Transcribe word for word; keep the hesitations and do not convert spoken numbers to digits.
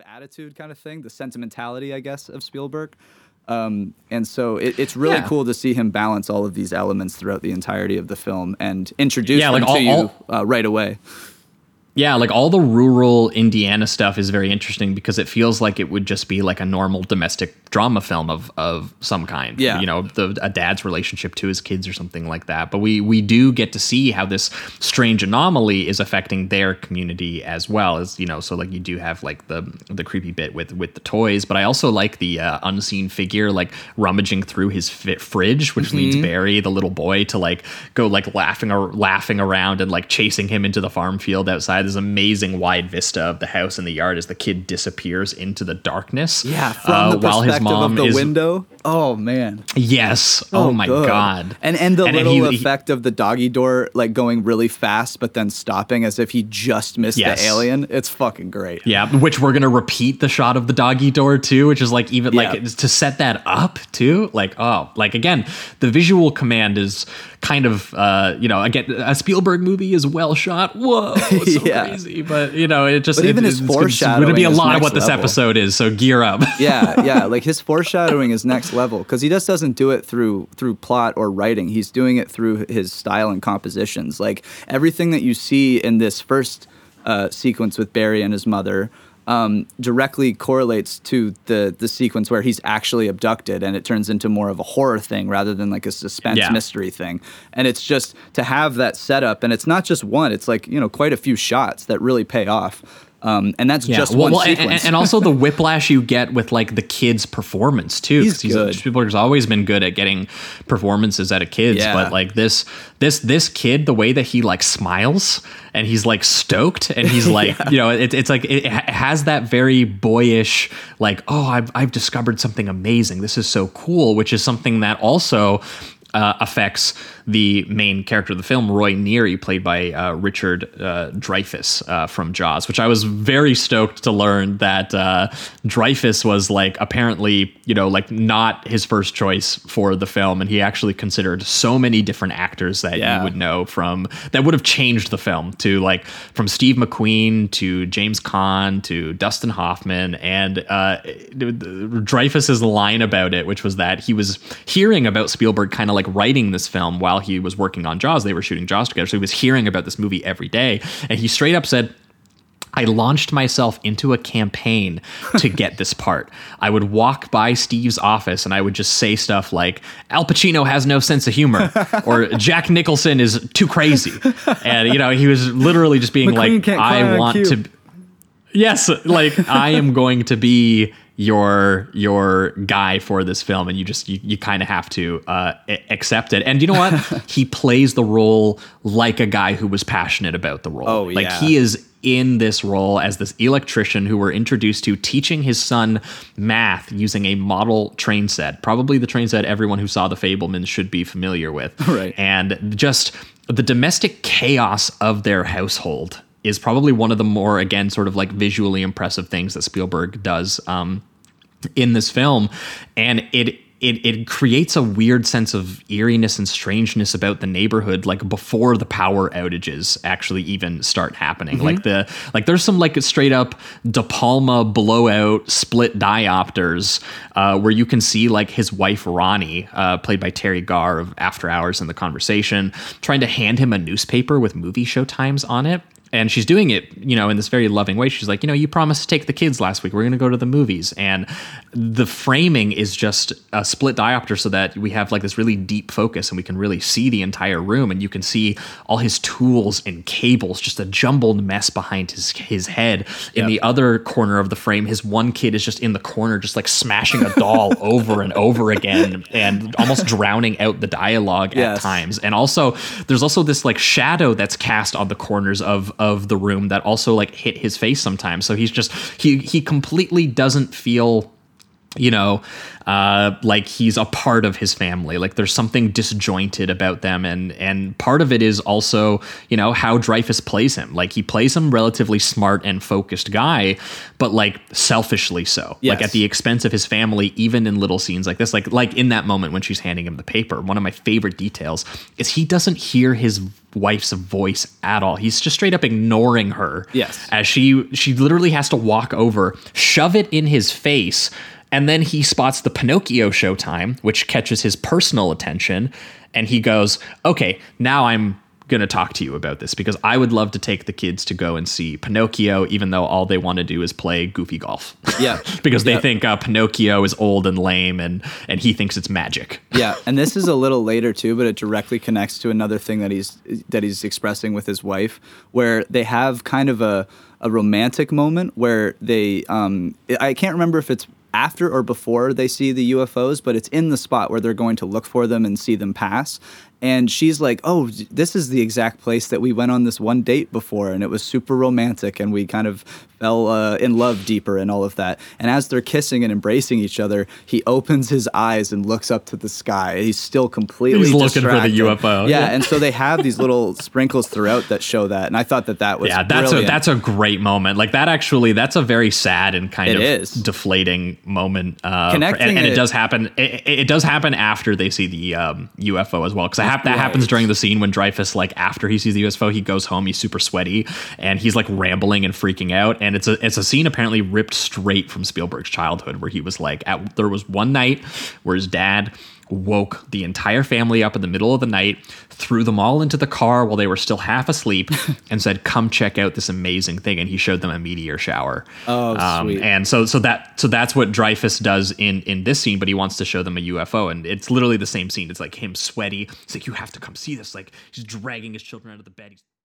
of attitude kind of thing, the sentimentality, I guess, of Spielberg. Um, and so it, it's really yeah. cool to see him balance all of these elements throughout the entirety of the film and introduce yeah, them like all, to you all, uh, right away. Yeah, like all the rural Indiana stuff is very interesting because it feels like it would just be like a normal domestic drama film of of some kind. Yeah. You know, the, a dad's relationship to his kids or something like that. But we we do get to see how this strange anomaly is affecting their community as well as, you know, so like you do have like the the creepy bit with with the toys. But I also like the uh, unseen figure like rummaging through his fit fridge, which mm-hmm. leads Barry, the little boy, to like go like laughing or laughing around and like chasing him into the farm field outside. This amazing wide vista of the house and the yard as the kid disappears into the darkness. Yeah, from uh, the while perspective his mom of the is, window. Oh man. Yes. Oh, oh my good. God. And and the and little he, effect he, of the doggy door like going really fast but then stopping as if he just missed yes. the alien. It's fucking great. Yeah, which we're gonna repeat the shot of the doggy door too, which is like even yeah. like to set that up too. Like oh, like again, the visual command is kind of uh, you know again a Spielberg movie is well shot. Whoa. It's so yeah. crazy, but you know it just but it, even his it's foreshadowing going to be a lot of what this level. Episode is, so gear up. yeah yeah like his foreshadowing is next level because he just doesn't do it through through plot or writing. He's doing it through his style and compositions. Like everything that you see in this first uh sequence with Barry and his mother um directly correlates to the the sequence where he's actually abducted, and it turns into more of a horror thing rather than like a suspense yeah. mystery thing. And it's just to have that setup, and it's not just one, it's like, you know, quite a few shots that really pay off. Um, and that's yeah. just well, one well, sequence. And, and also the whiplash you get with like the kid's performance too. He's good. He's, Spielberg's always been good at getting performances out of kids, yeah. but like this, this, this kid, the way that he like smiles and he's like stoked and he's like, yeah. you know, it, it's like, it, it has that very boyish, like, oh, I've, I've discovered something amazing. This is so cool. Which is something that also, Uh, affects the main character of the film, Roy Neary, played by uh, Richard uh, Dreyfuss uh, from Jaws, which I was very stoked to learn that uh, Dreyfuss was like apparently, you know, like not his first choice for the film. And he actually considered so many different actors that yeah. you would know from that would have changed the film to like from Steve McQueen to James Caan to Dustin Hoffman. And uh, Dreyfuss's line about it, which was that he was hearing about Spielberg kind of like writing this film while he was working on Jaws. They were shooting Jaws together, so he was hearing about this movie every day, and he straight up said, I launched myself into a campaign to get this part. I would walk by Steve's office and I would just say stuff like, Al Pacino has no sense of humor, or Jack Nicholson is too crazy. And you know, he was literally just being McQueen like, I want to b- yes, like I am going to be your your guy for this film, and you just you, you kind of have to uh accept it. And you know what, he plays the role like a guy who was passionate about the role. Oh, like yeah. he is in this role as this electrician who we're introduced to teaching his son math using a model train set, probably the train set everyone who saw The Fabelmans should be familiar with, right? And just the domestic chaos of their household is probably one of the more, again, sort of like visually impressive things that Spielberg does um, in this film. And it It, it creates a weird sense of eeriness and strangeness about the neighborhood, like before the power outages actually even start happening. Mm-hmm. Like the like there's some like straight up De Palma blowout split diopters uh, where you can see like his wife, Ronnie, uh, played by Terry Garr of After Hours and The Conversation, trying to hand him a newspaper with movie showtimes on it. And she's doing it, you know, in this very loving way. She's like, you know, you promised to take the kids last week. We're going to go to the movies. And the framing is just a split diopter so that we have like this really deep focus and we can really see the entire room. And you can see all his tools and cables, just a jumbled mess behind his, his head. In yep. the other corner of the frame, his one kid is just in the corner, just like smashing a doll over and over again and almost drowning out the dialogue yes. at times. And also, there's also this like shadow that's cast on the corners of of the room that also like hit his face sometimes. So he's just, he, he completely doesn't feel you know, uh, like he's a part of his family. Like there's something disjointed about them. And, and part of it is also, you know, how Dreyfuss plays him. Like he plays him relatively smart and focused guy, but like selfishly so. Yes. Like at the expense of his family, even in little scenes like this, like, like in that moment when she's handing him the paper, one of my favorite details is he doesn't hear his wife's voice at all. He's just straight up ignoring her. Yes. As she, she literally has to walk over, shove it in his face. And then he spots the Pinocchio showtime, which catches his personal attention. And he goes, okay, now I'm going to talk to you about this because I would love to take the kids to go and see Pinocchio, even though all they want to do is play goofy golf. Yeah. because they yeah. think uh, Pinocchio is old and lame and, and he thinks it's magic. Yeah. And this is a little later too, but it directly connects to another thing that he's, that he's expressing with his wife, where they have kind of a, a romantic moment where they, um, I can't remember if it's after or before they see the U F Os, but it's in the spot where they're going to look for them and see them pass. And she's like, oh, this is the exact place that we went on this one date before, and it was super romantic, and we kind of fell uh, in love deeper and all of that. And as they're kissing and embracing each other, he opens his eyes and looks up to the sky. He's still completely He's looking distracted. For the U F O. Yeah, and so they have these little sprinkles throughout that show that, and I thought that that was yeah, that's brilliant. A, that's a great moment. Like that actually, that's a very sad and kind it of is. deflating moment. Uh, Connecting for, and, and it, it does happen. It, it does happen after they see the um, U F O as well, because That right. happens during the scene when Dreyfuss, like after he sees the U F O, he goes home, he's super sweaty and he's like rambling and freaking out. And it's a, it's a scene apparently ripped straight from Spielberg's childhood where he was like, at, there was one night where his dad woke the entire family up in the middle of the night, threw them all into the car while they were still half asleep and said, come check out this amazing thing. And he showed them a meteor shower. Oh, um, sweet. And so, so that, so that's what Dreyfuss does in, in this scene, but he wants to show them a U F O and it's literally the same scene. It's like him sweaty. It's like, you have to come see this. Like he's dragging his children out of the bed. He's-